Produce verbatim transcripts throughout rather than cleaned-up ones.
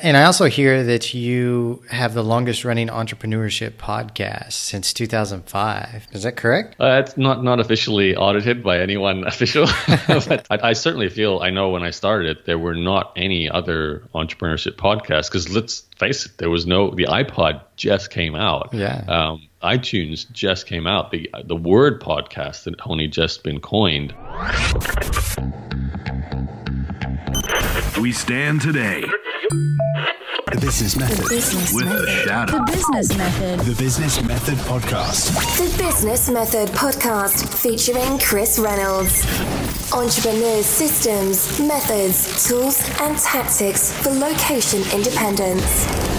And I also hear that you have the longest running entrepreneurship podcast since two thousand five. Is that correct? Uh, it's not, not officially audited by anyone official. But I, I certainly feel, I know when I started it, there were not any other entrepreneurship podcasts. Because let's face it, there was no, the iPod just came out. Yeah. Um, iTunes just came out. The, the word podcast had only just been coined. We stand today. The Business Method the business with method. The Shadow. The Business Method. The Business Method Podcast. The Business Method Podcast featuring Chris Reynolds. Entrepreneurs' systems, methods, tools, and tactics for location independence.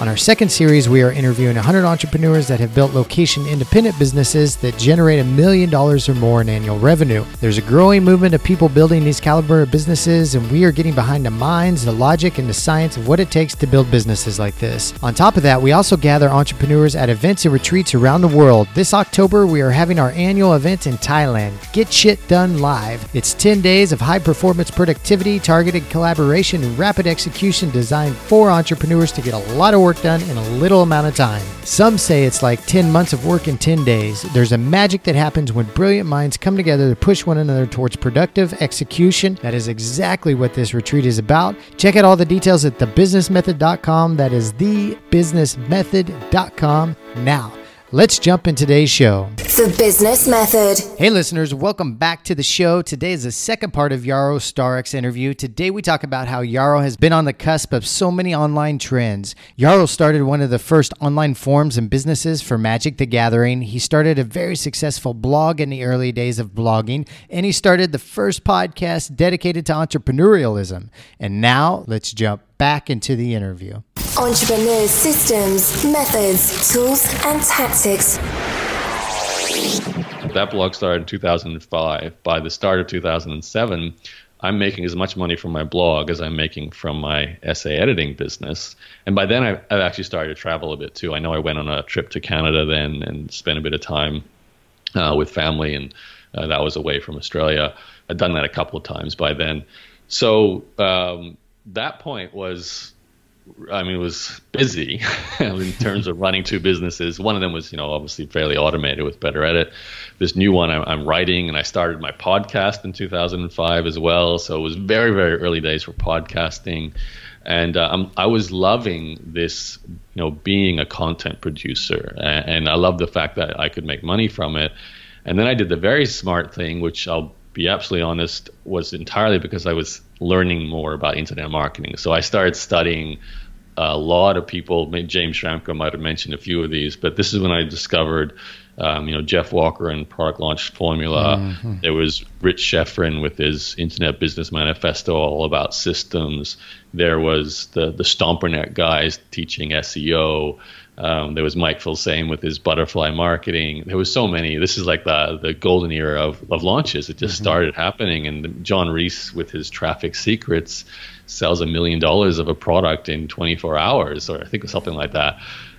On our second series, we are interviewing one hundred entrepreneurs that have built location-independent businesses that generate a million dollars or more in annual revenue. There's a growing movement of people building these caliber of businesses, and we are getting behind the minds, the logic, and the science of what it takes to build businesses like this. On top of that, we also gather entrepreneurs at events and retreats around the world. This October, we are having our annual event in Thailand, Get Shit Done Live. It's ten days of high-performance productivity, targeted collaboration, and rapid execution designed for entrepreneurs to get a lot of work done in a little amount of time. Some say it's like ten months of work in ten days. There's a magic that happens when brilliant minds come together to push one another towards productive execution. That is exactly what this retreat is about. Check out all the details at the business method dot com. That is the business method dot com now. Let's jump in today's show. The Business Method. Hey listeners, welcome back to the show. Today is the second part of Yaro Starak's interview. Today we talk about how Yaro has been on the cusp of so many online trends. Yaro started one of the first online forums and businesses for Magic the Gathering. He started a very successful blog in the early days of blogging, and he started the first podcast dedicated to entrepreneurialism. And now let's jump back into the interview. Entrepreneurs' systems, methods, tools, and tactics. That blog started in two thousand five. By the start of two thousand seven, I'm making as much money from my blog as I'm making from my essay editing business. And by then, I've, I've actually started to travel a bit too. I know I went on a trip to Canada then and spent a bit of time uh, with family, and uh, that was away from Australia. I'd done that a couple of times by then. So um, that point was... I mean, it was busy in terms of running two businesses. One of them was, you know, obviously fairly automated with Better Edit. This new one I'm, I'm writing, and I started my podcast in two thousand five as well. So it was very, very early days for podcasting. And uh, I'm, I was loving this, you know, being a content producer. And, and I loved the fact that I could make money from it. And then I did the very smart thing, which I'll be absolutely honest, was entirely because I was learning more about internet marketing. So I started studying a lot of people. James Schramko might have mentioned a few of these, but this is when I discovered, um, you know, Jeff Walker and Product Launch Formula. Mm-hmm. There was Rich Sheffrin with his Internet Business Manifesto, all about systems. There was the the StomperNet guys teaching S E O. Um, there was Mike Filsaime with his butterfly marketing. There was so many. This is like the the golden era of, of launches. It just mm-hmm. started happening. And John Reese with his Traffic Secrets sells a million dollars of a product in twenty-four hours, or I think something like that.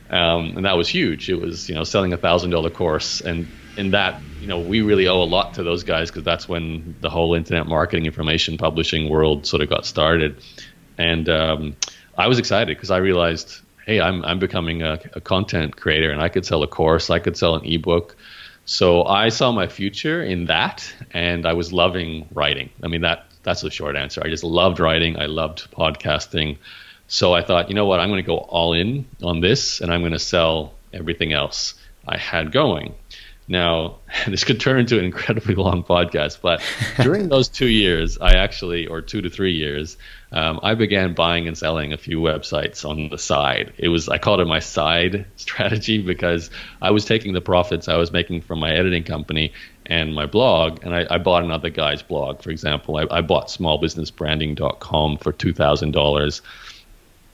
Um, and that was huge. It was, you know, selling a one thousand dollars course. And in that, you know, we really owe a lot to those guys, because that's when the whole internet marketing, information publishing world sort of got started. And um, I was excited because I realized, hey, I'm I'm becoming a, a content creator, and I could sell a course, I could sell an ebook. So I saw my future in that, and I was loving writing. I mean, that that's the short answer. I just loved writing. I loved podcasting. So I thought, you know what, I'm going to go all in on this, and I'm going to sell everything else I had going. Now, this could turn into an incredibly long podcast, but during those two years, I actually, or two to three years, um, I began buying and selling a few websites on the side. It was, I called it my side strategy, because I was taking the profits I was making from my editing company and my blog, and I, I bought another guy's blog. For example, I, I bought Small Business Branding dot com for two thousand dollars.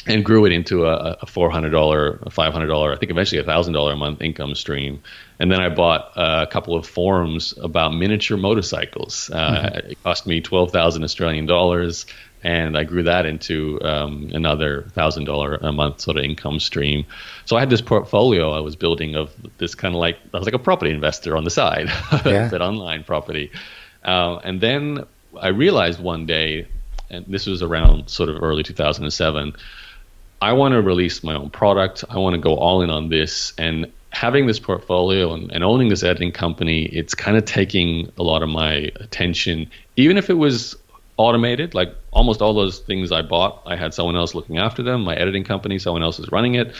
and grew it into a, a four hundred dollars, a five hundred dollars, I think eventually a one thousand dollars a month income stream. And then I bought a couple of forums about miniature motorcycles. Uh, mm-hmm. It cost me twelve thousand Australian dollars, and I grew that into um, another one thousand dollars a month sort of income stream. So I had this portfolio I was building of this kind of like, I was like a property investor on the side, yeah. but online property. Uh, and then I realized one day, and this was around sort of early two thousand seven, I want to release my own product. I want to go all in on this. And having this portfolio and, and owning this editing company, it's kind of taking a lot of my attention, even if it was automated. Like almost all those things I bought, I had someone else looking after them. My editing company, someone else was running it.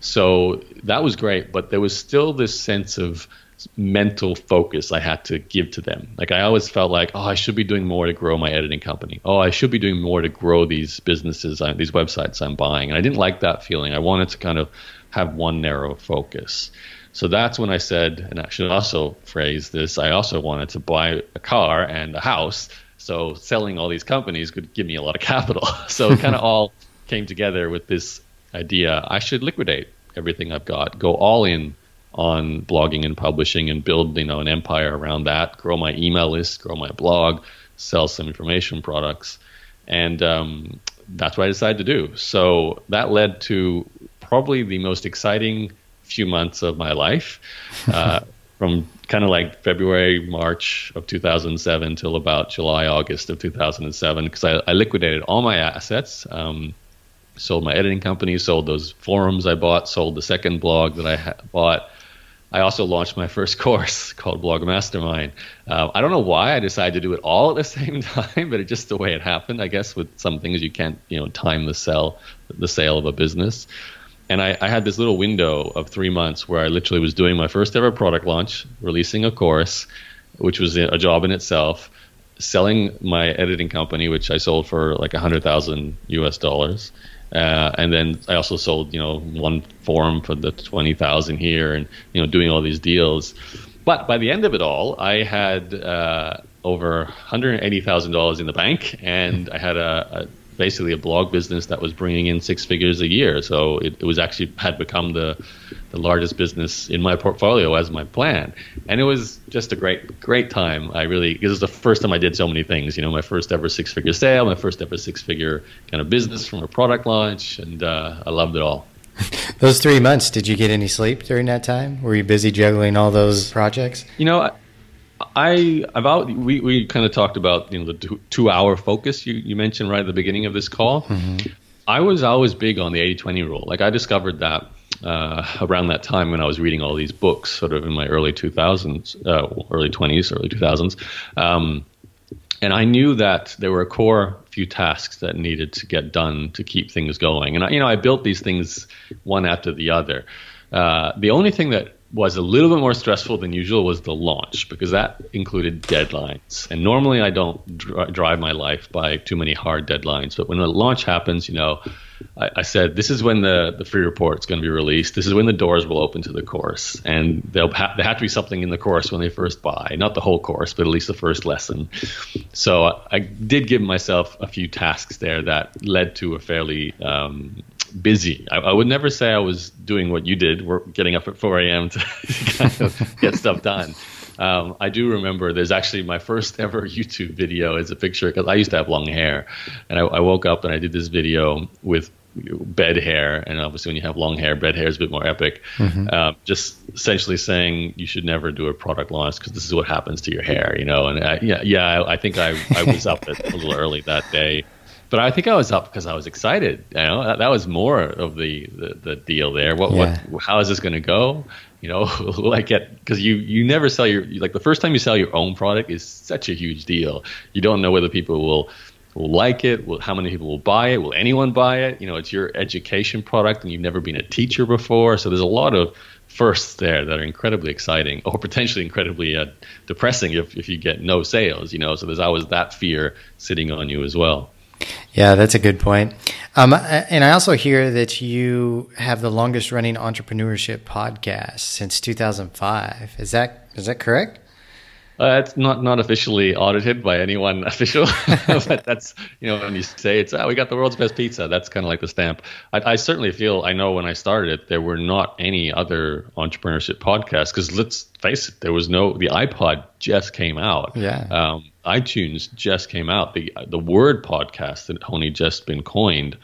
So that was great. But there was still this sense of mental focus I had to give to them. Like I always felt like, oh, I should be doing more to grow my editing company. Oh, I should be doing more to grow these businesses, these websites I'm buying. And I didn't like that feeling. I wanted to kind of have one narrow focus. So that's when I said, and I should also phrase this, I also wanted to buy a car and a house. So selling all these companies could give me a lot of capital. So it kind of all came together with this idea. I should liquidate everything I've got, go all in on blogging and publishing and build, you know, an empire around that, grow my email list, grow my blog, sell some information products. And um, that's what I decided to do. So that led to probably the most exciting few months of my life, uh, from kind of like February, March of two thousand seven till about July, August of two thousand seven, because I, I liquidated all my assets, um, sold my editing company, sold those forums I bought, sold the second blog that I ha- bought. I also launched my first course called Blog Mastermind. Uh, I don't know why I decided to do it all at the same time, but it's just the way it happened, I guess. With some things you can't, you know, time the sell, the sale of a business. And I, I had this little window of three months where I literally was doing my first ever product launch, releasing a course, which was a job in itself, selling my editing company, which I sold for like one hundred thousand U S dollars. Uh, and then I also sold, you know, one forum for the twenty thousand here, and, you know, doing all these deals. But by the end of it all, I had uh, over one hundred eighty thousand dollars in the bank, and I had a, a basically a blog business that was bringing in six figures a year. So it, it was actually had become the the largest business in my portfolio as my plan. And it was just a great, great time. I really, it was the first time I did so many things, you know, my first ever six figure sale, my first ever six figure kind of business from a product launch. And uh, I loved it all. Those three months, did you get any sleep during that time? Were you busy juggling all those projects? You know, I, I about we, we kind of talked about, you know, the two hour focus you, you mentioned right at the beginning of this call. Mm-hmm. I was always big on the eighty twenty rule. Like I discovered that Uh, around that time when I was reading all these books, sort of in my early two thousands, uh, early twenties, early two thousands. Um, and I knew that there were a core few tasks that needed to get done to keep things going. And, I, you know, I built these things one after the other. Uh, the only thing that was a little bit more stressful than usual was the launch, because that included deadlines. And normally I don't dr- drive my life by too many hard deadlines. But when the launch happens, you know, I, I said, this is when the, the free report is going to be released. This is when the doors will open to the course. And there'll ha- there have to be something in the course when they first buy, not the whole course, but at least the first lesson. So I, I did give myself a few tasks there that led to a fairly um, busy. I, I would never say I was doing what you did. We're getting up at four a.m. to kind of get stuff done. Um, I do remember there's actually my first ever YouTube video as a picture, because I used to have long hair, and I, I woke up and I did this video with bed hair. And obviously when you have long hair, bed hair is a bit more epic. Mm-hmm. Uh, just essentially saying you should never do a product launch because this is what happens to your hair, you know? And I, yeah, yeah, I, I think I, I was up a little early that day. But I think I was up because I was excited. You know, that, that was more of the, the, the deal there. What, yeah. what, how is this going to go? You know, will I get? Because you, you never sell your, like the first time you sell your own product is such a huge deal. You don't know whether people will, will like it, will, how many people will buy it, will anyone buy it? You know, it's your education product and you've never been a teacher before. So there's a lot of firsts there that are incredibly exciting, or potentially incredibly uh, depressing if, if you get no sales, you know. So there's always that fear sitting on you as well. Yeah, that's a good point. Um, and I also hear that you have the longest running entrepreneurship podcast since two thousand five. Is that is that correct? Uh, it's not, not officially audited by anyone official, but that's, you know, when you say it's, oh, we got the world's best pizza, that's kind of like the stamp. I, I certainly feel, I know when I started it, there were not any other entrepreneurship podcasts, because let's face it, there was no, the iPod just came out. Yeah. Um, iTunes just came out. The, the word podcast had only just been coined.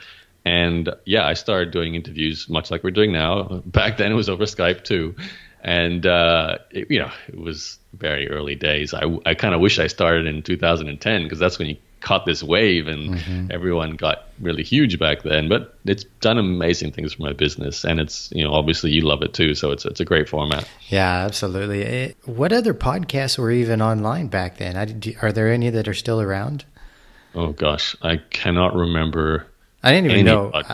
And yeah, I started doing interviews much like we're doing now. Back then it was over Skype too. And, uh, it, you know, it was very early days. I, I kind of wish I started in two thousand ten, because that's when you caught this wave and mm-hmm. everyone got really huge back then. But it's done amazing things for my business. And it's, you know, obviously you love it too. So it's, it's a great format. Yeah, absolutely. It, what other podcasts were even online back then? I, do, are there any that are still around? Oh, gosh, I cannot remember. I didn't even Any know. I, I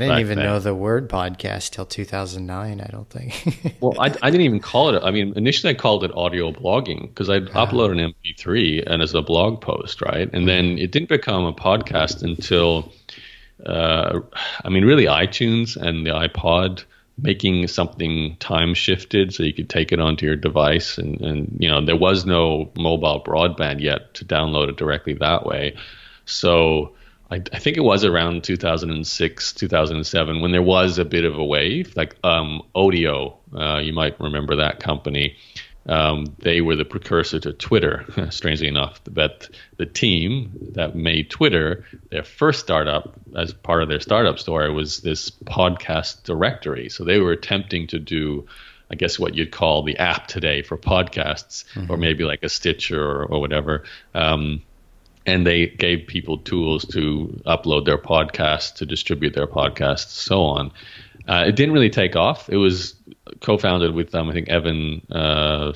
didn't even then. know the word podcast till two thousand nine. I don't think. well, I, I didn't even call it. I mean, initially I called it audio blogging, because I'd wow. upload an M P three and as a blog post, right? And then it didn't become a podcast until, uh, I mean, really iTunes and the iPod making something time shifted so you could take it onto your device, and, and you know, there was no mobile broadband yet to download it directly that way, so. I think it was around two thousand six, two thousand seven, when there was a bit of a wave, like um, Odeo, uh, you might remember that company. Um, they were the precursor to Twitter, strangely enough. But the team that made Twitter, their first startup, as part of their startup story, was this podcast directory. So they were attempting to do, I guess, what you'd call the app today for podcasts, mm-hmm. or maybe like a Stitcher or, or whatever. Um And they gave people tools to upload their podcasts, to distribute their podcasts, so on. Uh, it didn't really take off. It was co-founded with, um, I think, Evan, uh,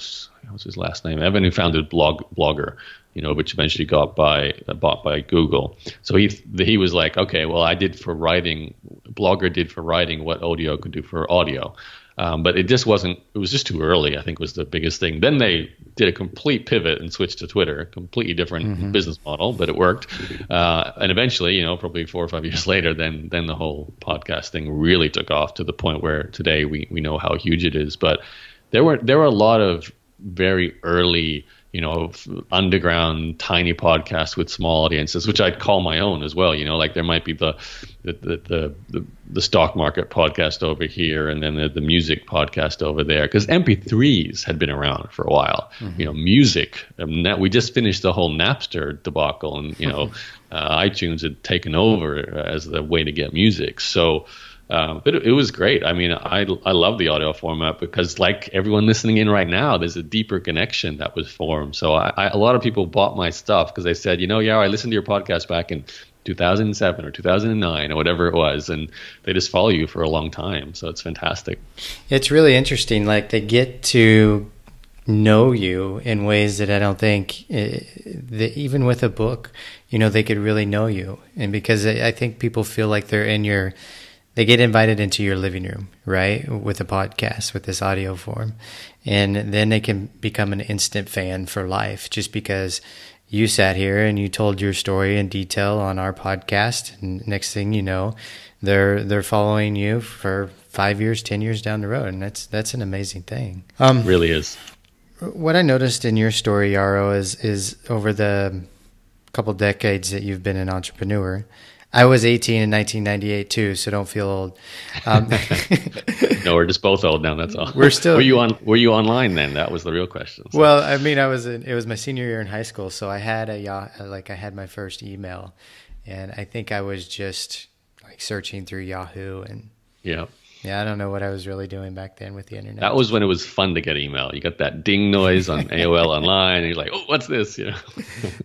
what's his last name? Evan, who founded Blog Blogger, you know, which eventually got by uh, bought by Google. So he he was like, okay, well, I did for writing, Blogger did for writing what Odeo could do for audio. Um, but it just wasn't, it was just too early, I think, was the biggest thing. Then they did a complete pivot and switched to Twitter, completely different mm-hmm. business model, but it worked. Uh, and eventually, you know, probably four or five years later, then then the whole podcast thing really took off to the point where today we, we know how huge it is. But there were there were a lot of very early, you know, underground tiny podcasts with small audiences, which I'd call my own as well. You know, like there might be the the the the, the stock market podcast over here, and then the, the music podcast over there, because M P threes had been around for a while. Mm-hmm. You know, music. Um, that, we just finished the whole Napster debacle, and you know, uh, iTunes had taken over as the way to get music. So. Um, but it, it was great. I mean, I, I love the audio format because, like everyone listening in right now, there's a deeper connection that was formed. So I, I, a lot of people bought my stuff because they said, you know, yeah, I listened to your podcast back in two thousand seven or two thousand nine or whatever it was. And they just follow you for a long time. So it's fantastic. It's really interesting. Like they get to know you in ways that I don't think, that even with a book, you know, they could really know you. And because I think people feel like they're in your... They get invited into your living room, right? With a podcast, with this audio form. And then they can become an instant fan for life just because you sat here and you told your story in detail on our podcast. And next thing you know, they're they're following you for five years, ten years down the road. And that's that's an amazing thing. Um, it really is. What I noticed in your story, Yaro, is, is over the couple decades that you've been an entrepreneur, I was eighteen in nineteen ninety-eight too, so don't feel old. Um, no, we're just both old now. That's all. We're still. Were you on? Were you online then? That was the real question. So. Well, I mean, I was. In, it was my senior year in high school, so I had a like I had my first email, and I think I was just like searching through Yahoo and yeah. Yeah, I don't know what I was really doing back then with the internet. That was when it was fun to get email. You got that ding noise on A O L online, and you're like, "Oh, what's this?" You know.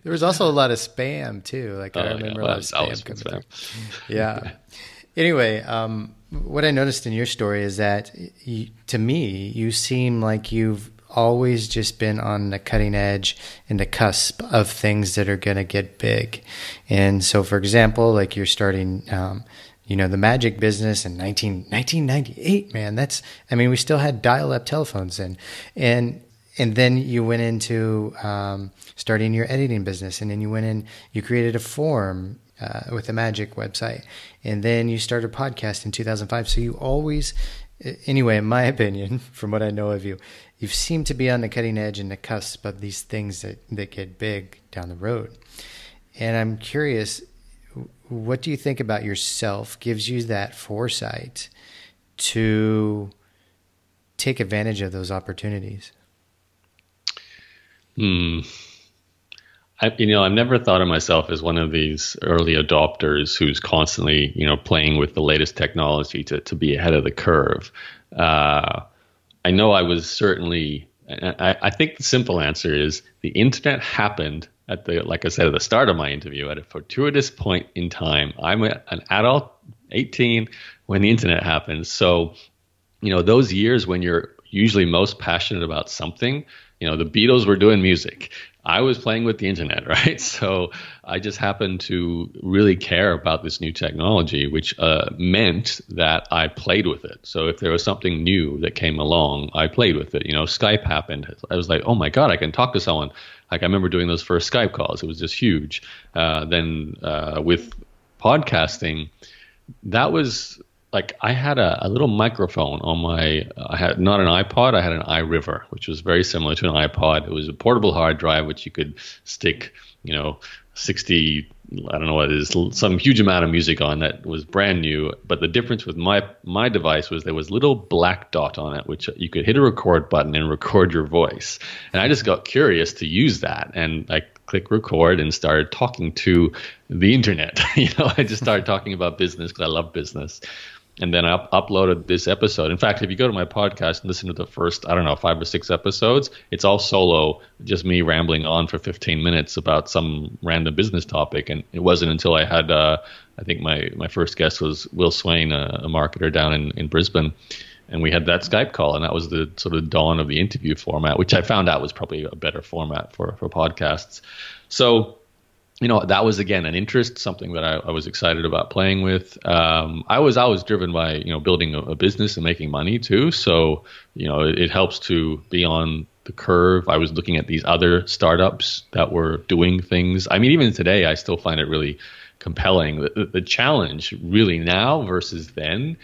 There was also a lot of spam too. Like I uh, remember yeah. well, a lot of spam coming spam. through. Yeah. Anyway, um, what I noticed in your story is that, you, to me, you seem like you've always just been on the cutting edge and the cusp of things that are going to get big. And so, for example, like you're starting. Um, You know, the magic business in nineteen, nineteen ninety-eight, man, that's, I mean, we still had dial-up telephones then. And and then you went into um, starting your editing business, and then you went in, you created a forum uh, with the magic website, and then you started a podcast in two thousand five. So you always anyway, in my opinion, from what I know of you, you seem to be on the cutting edge and the cusp of these things that, that get big down the road. And I'm curious, what do you think about yourself gives you that foresight to take advantage of those opportunities? Hmm. I, you know, I've never thought of myself as one of these early adopters who's constantly, you know, playing with the latest technology to, to be ahead of the curve. Uh, I know I was certainly, I, I think the simple answer is the internet happened at the, like I said, at the start of my interview, at a fortuitous point in time. I'm a, an adult, eighteen, when the internet happened. So, you know, those years when you're usually most passionate about something, you know, the Beatles were doing music. I was playing with the internet, right? So I just happened to really care about this new technology, which uh, meant that I played with it. So if there was something new that came along, I played with it. You know, Skype happened. I was like, oh my God, I can talk to someone. Like I remember doing those first Skype calls. It was just huge. Uh, then uh, with podcasting, that was like I had a, a little microphone on my, I had not an iPod, I had an iRiver, which was very similar to an iPod. It was a portable hard drive, which you could stick, you know, sixty, I don't know what it is, some huge amount of music on that was brand new. But the difference with my my device was there was little black dot on it, which you could hit a record button and record your voice. And I just got curious to use that. And I click record and started talking to the internet. You know, I just started talking about business because I love business. And then I up- uploaded this episode. In fact, if you go to my podcast and listen to the first, I don't know, five or six episodes, it's all solo, just me rambling on for fifteen minutes about some random business topic. And it wasn't until I had, uh, I think my, my first guest was Will Swain, a, a marketer down in, in Brisbane. And we had that Skype call. And that was the sort of dawn of the interview format, which I found out was probably a better format for, for podcasts. So, you know, that was, again, an interest, something that I, I was excited about playing with. Um, I was always driven by, you know, building a, a business and making money too. So, you know, it, it helps to be on the curve. I was looking at these other startups that were doing things. I mean, even today, I still find it really compelling. The, the, the challenge really now versus then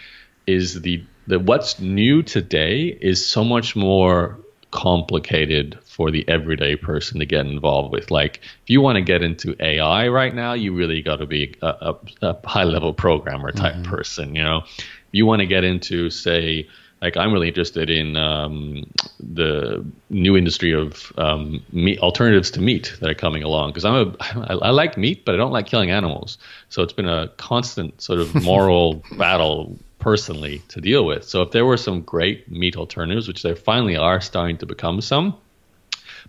is the, the what's new today is so much more complicated for the everyday person to get involved with. Like if you want to get into A I right now, you really got to be a, a, a high level programmer type mm-hmm. person. You know, if you want to get into, say, like I'm really interested in um, the new industry of um, meat, alternatives to meat that are coming along, because I'm a I, I like meat, but I don't like killing animals. So it's been a constant sort of moral battle personally to deal with. So if there were some great meat alternatives, which there finally are starting to become some,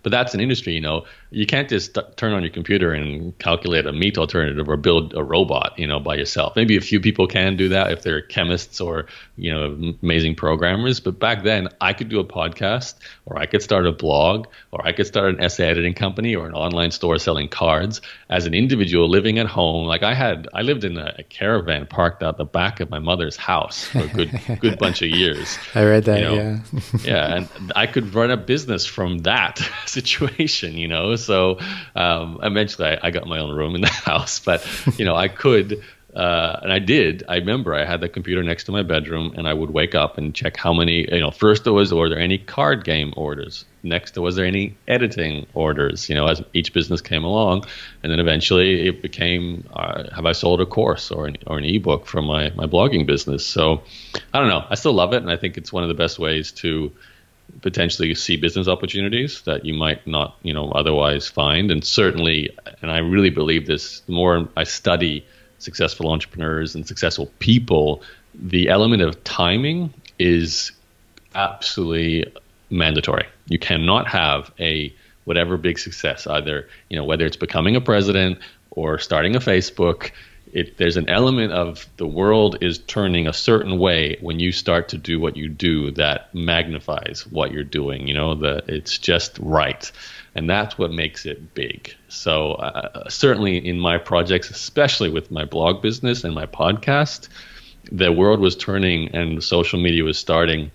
but that's an industry, you know, you can't just t- turn on your computer and calculate a meat alternative or build a robot, you know, by yourself. Maybe a few people can do that if they're chemists or, you know, amazing programmers. But back then I could do a podcast, or I could start a blog, or I could start an essay editing company or an online store selling cards as an individual living at home. Like I had, I lived in a, a caravan parked out the back of my mother's house for a good, good bunch of years. I read that. You know? Yeah. Yeah. And I could run a business from that situation, you know. So um, eventually I, I got my own room in the house, but, you know, I could, uh, and I did, I remember I had the computer next to my bedroom and I would wake up and check how many, you know, first there was, were there any card game orders? Next, was there any editing orders, you know, as each business came along. And then eventually it became, uh, have I sold a course or an, or an ebook from my, my blogging business? So I don't know, I still love it. And I think it's one of the best ways to potentially see business opportunities that you might not, you know, otherwise find. And certainly, and I really believe this, the more I study successful entrepreneurs and successful people, the element of timing is absolutely mandatory. You cannot have a whatever big success, either, you know, whether it's becoming a president or starting a Facebook. It, there's an element of the world is turning a certain way when you start to do what you do that magnifies what you're doing. You know, the, it's just right. And that's what makes it big. So uh, certainly in my projects, especially with my blog business and my podcast, the world was turning and social media was starting.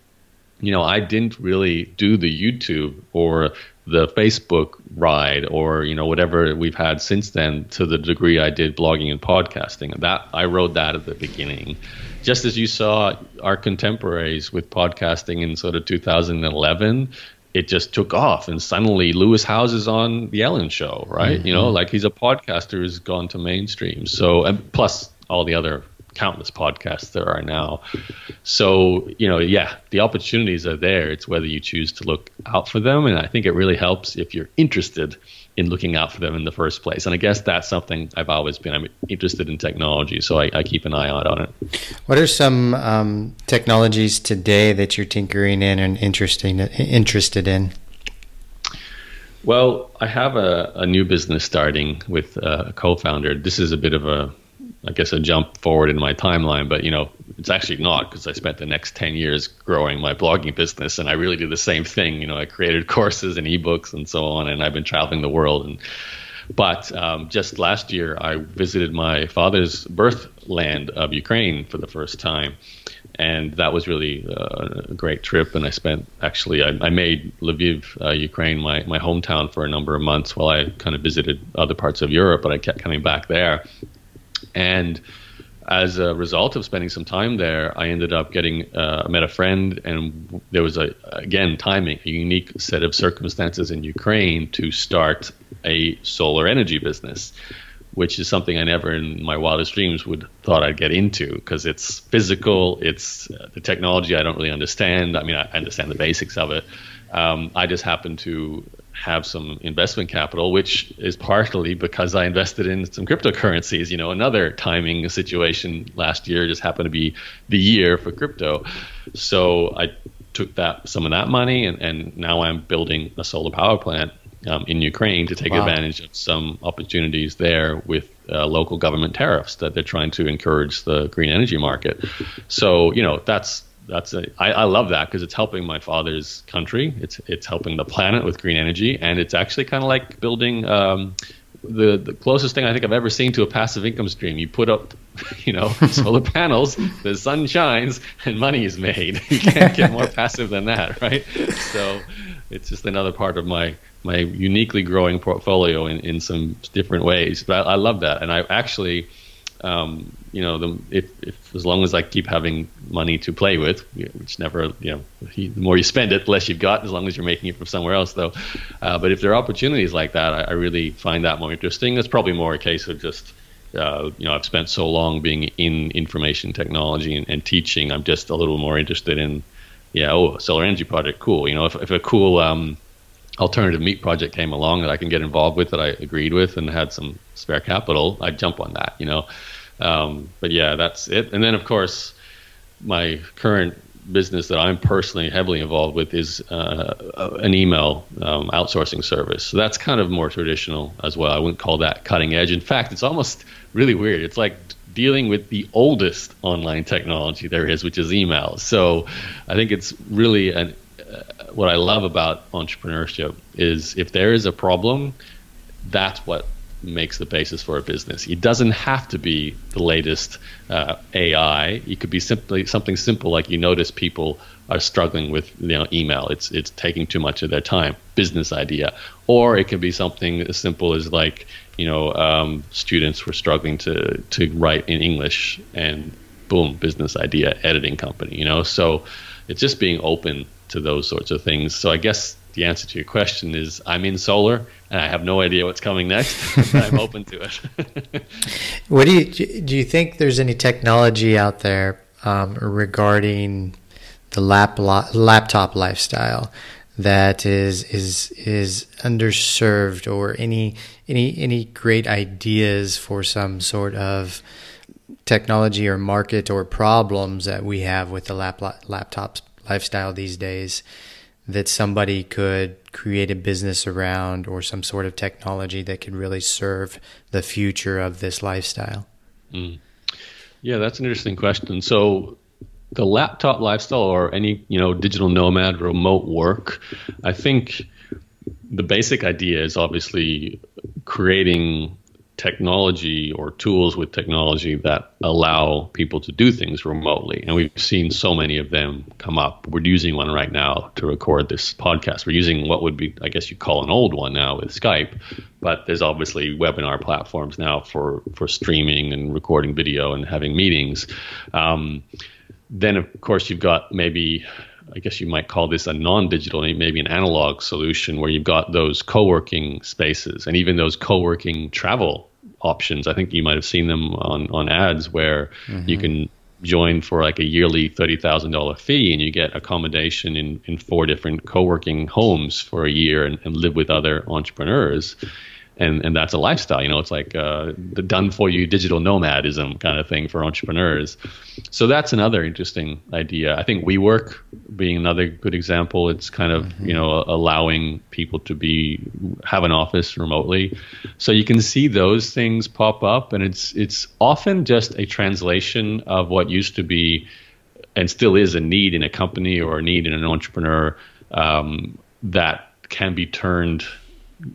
You know, I didn't really do the YouTube or the Facebook ride or, you know, whatever we've had since then to the degree I did blogging and podcasting. That I rode that at the beginning. just as you saw our contemporaries with podcasting in sort of two thousand eleven, it just took off, and suddenly Lewis Howes is on the Ellen Show, right? Mm-hmm. You know, like he's a podcaster who's gone to mainstream. So, and plus all the other countless podcasts there are now. So, you know, yeah, the opportunities are there. It's whether you choose to look out for them. And I think it really helps if you're interested in looking out for them in the first place. And I guess that's something I've always been. I'm interested in technology, so I, I keep an eye out on it. What are some um, technologies today that you're tinkering in and interesting, interested in? Well, I have a, a new business starting with a co-founder. This is a bit of a, I guess, a jump forward in my timeline, but, you know, it's actually not, because I spent the next ten years growing my blogging business, and I really did the same thing. You know, I created courses and ebooks and so on, and I've been traveling the world. And But um, just last year, I visited my father's birthland of Ukraine for the first time, and that was really uh, a great trip. And I spent, actually, I, I made Lviv, uh, Ukraine, my, my hometown for a number of months while I kind of visited other parts of Europe, but I kept coming back there. And as a result of spending some time there, I ended up getting, uh, I met a friend, and there was, a again, timing, a unique set of circumstances in Ukraine to start a solar energy business, which is something I never in my wildest dreams would thought I'd get into, because it's physical, it's uh, the technology I don't really understand. I mean, I understand the basics of it. Um, I just happen to have some investment capital, which is partially because I invested in some cryptocurrencies. You know, another timing situation last year just happened to be the year for crypto. So I took that some of that money, and, and now I'm building a solar power plant um, in Ukraine to take wow. advantage of some opportunities there with uh, local government tariffs that they're trying to encourage the green energy market. So, you know, that's That's a, I, I love that, because it's helping my father's country. It's it's helping the planet with green energy, and it's actually kind of like building um, the the closest thing I think I've ever seen to a passive income stream. You put up, you know, solar panels, the sun shines, and money is made. You can't get more passive than that, right? So it's just another part of my my uniquely growing portfolio in, in some different ways. But I, I love that, and I actually. Um, you know, the, if, if as long as I keep having money to play with, which never, you know, the more you spend it, the less you've got, as long as you're making it from somewhere else, though. Uh, but if there are opportunities like that, I, I really find that more interesting. It's probably more a case of just, uh, you know, I've spent so long being in information technology and, and teaching. I'm just a little more interested in, yeah, oh, solar energy project, cool. You know, if, if a cool um, alternative meat project came along that I can get involved with, that I agreed with and had some spare capital, I'd jump on that, you know. Um, but yeah, that's it. And then, of course, my current business that I'm personally heavily involved with is uh, an email um, outsourcing service. So that's kind of more traditional as well. I wouldn't call that cutting edge. In fact, it's almost really weird. It's like dealing with the oldest online technology there is, which is email. So I think it's really an, uh, what I love about entrepreneurship is if there is a problem, that's what makes the basis for a business. It doesn't have to be the latest uh, A I. It could be simply something simple, like you notice people are struggling with, you know, email. It's it's taking too much of their time. Business idea. Or it could be something as simple as, like, you know, um, students were struggling to to write in English, and boom, business idea, editing company. You know, so it's just being open to those sorts of things. So I guess the answer to your question is I'm in solar and I have no idea what's coming next, but I'm open to it. What do you, do you think there's any technology out there um, regarding the lap, laptop lifestyle that is, is, is underserved, or any, any, any great ideas for some sort of technology or market or problems that we have with the lap, laptop lifestyle these days, that somebody could create a business around, or some sort of technology that could really serve the future of this lifestyle? Mm. Yeah, that's an interesting question. So the laptop lifestyle, or any, you know, digital nomad, remote work, I think the basic idea is obviously creating technology or tools with technology that allow people to do things remotely. And we've seen so many of them come up. We're using one right now to record this podcast. We're using what would be, I guess you call an old one now with Skype, but there's obviously webinar platforms now for, for streaming and recording video and having meetings. Um, then of course you've got maybe, I guess you might call this a non-digital, maybe an analog solution where you've got those co-working spaces and even those co-working travel options. I think you might have seen them on, on ads where mm-hmm. you can join for like a yearly thirty thousand dollars fee and you get accommodation in, in four different co-working homes for a year and, and live with other entrepreneurs. And and that's a lifestyle, you know, it's like uh, the done-for-you digital nomadism kind of thing for entrepreneurs. So that's another interesting idea. I think WeWork being another good example. It's kind of, mm-hmm. you know, allowing people to be have an office remotely. So you can see those things pop up, and it's it's often just a translation of what used to be and still is a need in a company or a need in an entrepreneur um, that can be turned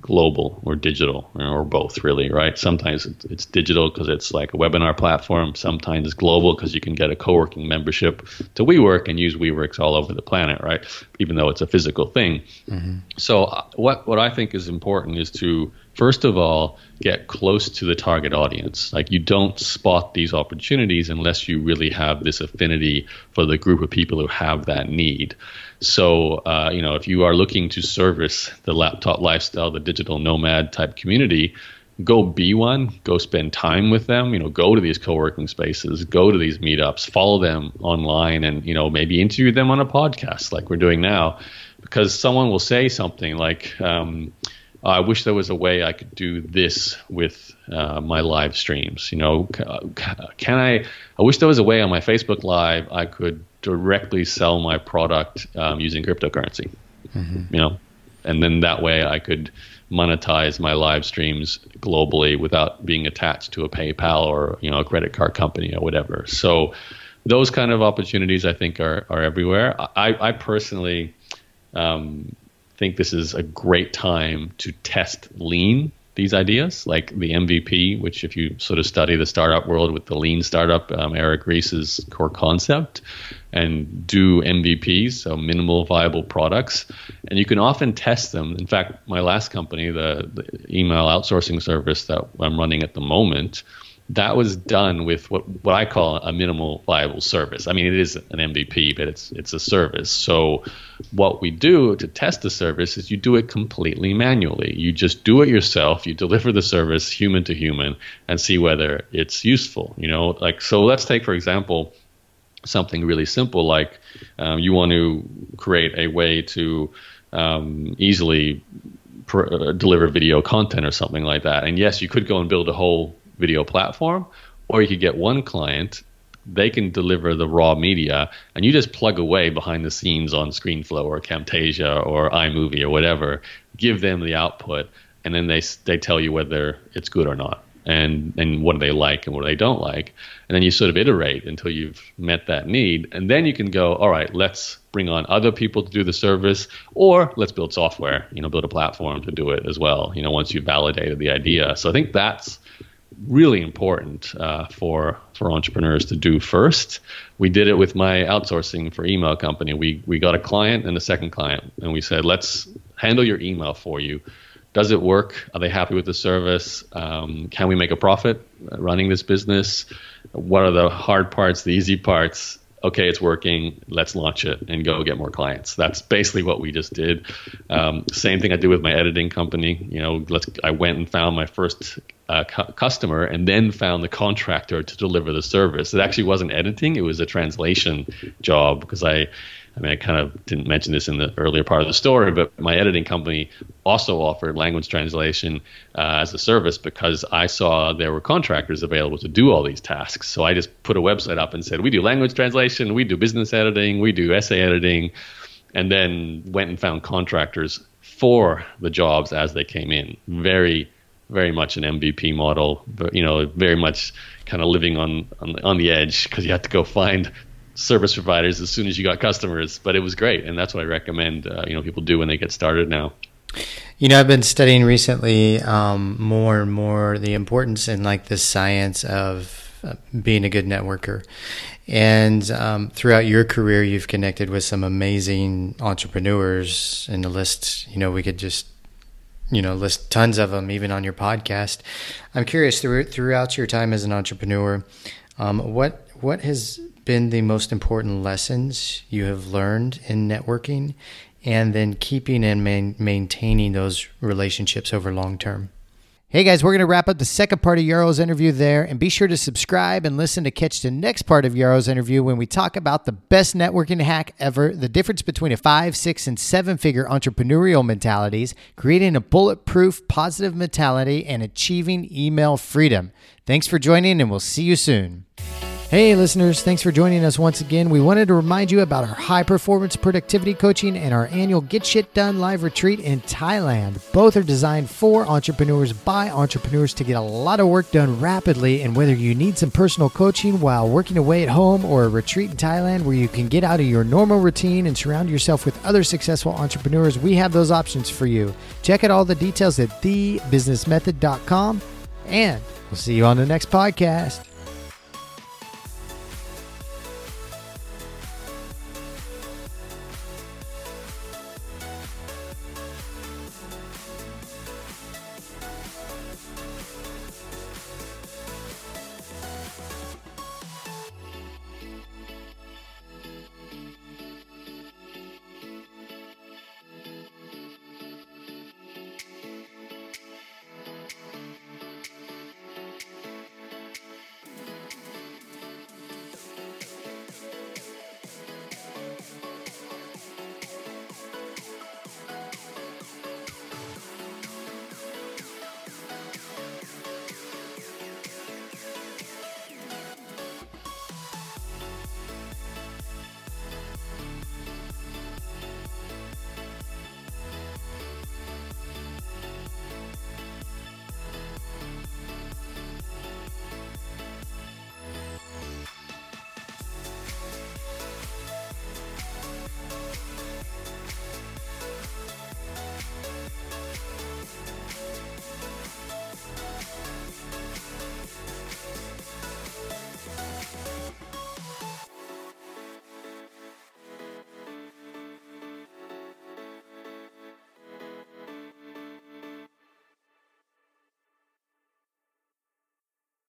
global or digital or both, really, right? Sometimes it's digital because it's like a webinar platform. Sometimes it's global because you can get a co-working membership to WeWork and use WeWorks all over the planet, right? Even though it's a physical thing. Mm-hmm. So what what I think is important is to, first of all, get close to the target audience. Like, you don't spot these opportunities unless you really have this affinity for the group of people who have that need. So, uh, you know, if you are looking to service the laptop lifestyle, the digital nomad type community, go be one, go spend time with them, you know, go to these co-working spaces, go to these meetups, follow them online and, you know, maybe interview them on a podcast like we're doing now, because someone will say something like, um, I wish there was a way I could do this with uh, my live streams. You know, can I, I wish there was a way on my Facebook Live I could directly sell my product um, using cryptocurrency, mm-hmm. you know, and then that way I could monetize my live streams globally without being attached to a PayPal or, you know, a credit card company or whatever. So those kind of opportunities I think are, are everywhere. I, I personally, um, think this is a great time to test lean these ideas, like the M V P, which if you sort of study the startup world with the lean startup, um, Eric Ries's core concept, and do M V Ps, so minimal viable products. And you can often test them. In fact, my last company, the, the email outsourcing service that I'm running at the moment, that was done with what, what I call a minimal viable service. I mean, it is an M V P, but it's it's a service. So what we do to test the service is you do it completely manually. You just do it yourself. You deliver the service human to human and see whether it's useful. You know, like, so let's take, for example, something really simple like um, you want to create a way to um, easily pr- deliver video content or something like that. And yes, you could go and build a whole video platform, or you could get one client, they can deliver the raw media, and you just plug away behind the scenes on ScreenFlow or Camtasia or iMovie or whatever, give them the output, and then they they tell you whether it's good or not, and, and what do they like and what they don't like. And then you sort of iterate until you've met that need, and then you can go, all right, let's bring on other people to do the service, or let's build software, you know, build a platform to do it as well, you know, once you've validated the idea. So I think that's really important uh, for for entrepreneurs to do first. We did it with my outsourcing for email company. We we got a client and a second client, and we said, let's handle your email for you. Does it work? Are they happy with the service? Um, can we make a profit running this business? What are the hard parts, the easy parts? Okay, it's working. Let's launch it and go get more clients. That's basically what we just did. Um, same thing I do with my editing company. You know, let's. I went and found my first uh, cu- customer, and then found the contractor to deliver the service. It actually wasn't editing; it was a translation job because I. I mean, I kind of didn't mention this in the earlier part of the story, but my editing company also offered language translation uh, as a service because I saw there were contractors available to do all these tasks. So I just put a website up and said, we do language translation, we do business editing, we do essay editing, and then went and found contractors for the jobs as they came in. Very, very much an M V P model, but, you know, very much kind of living on, on, on the edge because you have to go find service providers as soon as you got customers, but it was great. And that's what I recommend, uh, you know, people do when they get started now. You know, I've been studying recently um, more and more the importance and like the science of being a good networker. And um, throughout your career, you've connected with some amazing entrepreneurs, and the list, you know, we could just, you know, list tons of them, even on your podcast. I'm curious, through, throughout your time as an entrepreneur, um, what what has been the most important lessons you have learned in networking, and then keeping and man- maintaining those relationships over long term? Hey guys, we're going to wrap up the second part of Yaro's interview there, and be sure to subscribe and listen to catch the next part of Yaro's interview when we talk about the best networking hack ever, the difference between a five, six, and seven-figure entrepreneurial mentalities, creating a bulletproof positive mentality, and achieving email freedom. Thanks for joining, and we'll see you soon. Hey listeners, thanks for joining us once again. We wanted to remind you about our high performance productivity coaching and our annual Get Shit Done Live retreat in Thailand. Both are designed for entrepreneurs by entrepreneurs to get a lot of work done rapidly. And whether you need some personal coaching while working away at home, or a retreat in Thailand where you can get out of your normal routine and surround yourself with other successful entrepreneurs, we have those options for you. Check out all the details at the business method dot com, and we'll see you on the next podcast.